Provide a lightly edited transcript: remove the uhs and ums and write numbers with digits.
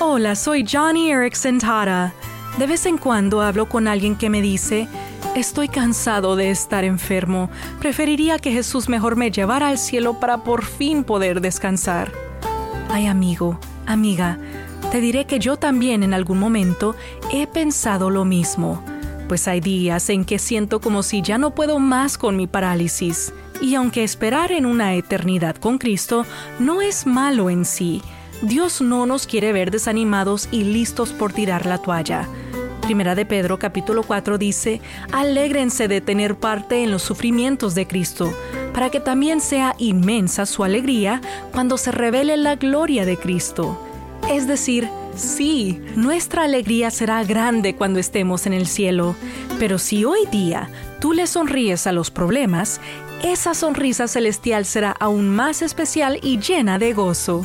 Hola, soy Johnny Erickson Tada. De vez en cuando hablo con alguien que me dice, estoy cansado de estar enfermo. Preferiría que Jesús mejor me llevara al cielo para por fin poder descansar. Ay, amigo, amiga, te diré que yo también en algún momento he pensado lo mismo. Pues hay días en que siento como si ya no puedo más con mi parálisis. Y aunque esperar en una eternidad con Cristo no es malo en sí, Dios no nos quiere ver desanimados y listos por tirar la toalla. Primera de Pedro capítulo 4 dice, «Alégrense de tener parte en los sufrimientos de Cristo, para que también sea inmensa su alegría cuando se revele la gloria de Cristo». Es decir, sí, nuestra alegría será grande cuando estemos en el cielo, pero si hoy día tú le sonríes a los problemas, esa sonrisa celestial será aún más especial y llena de gozo.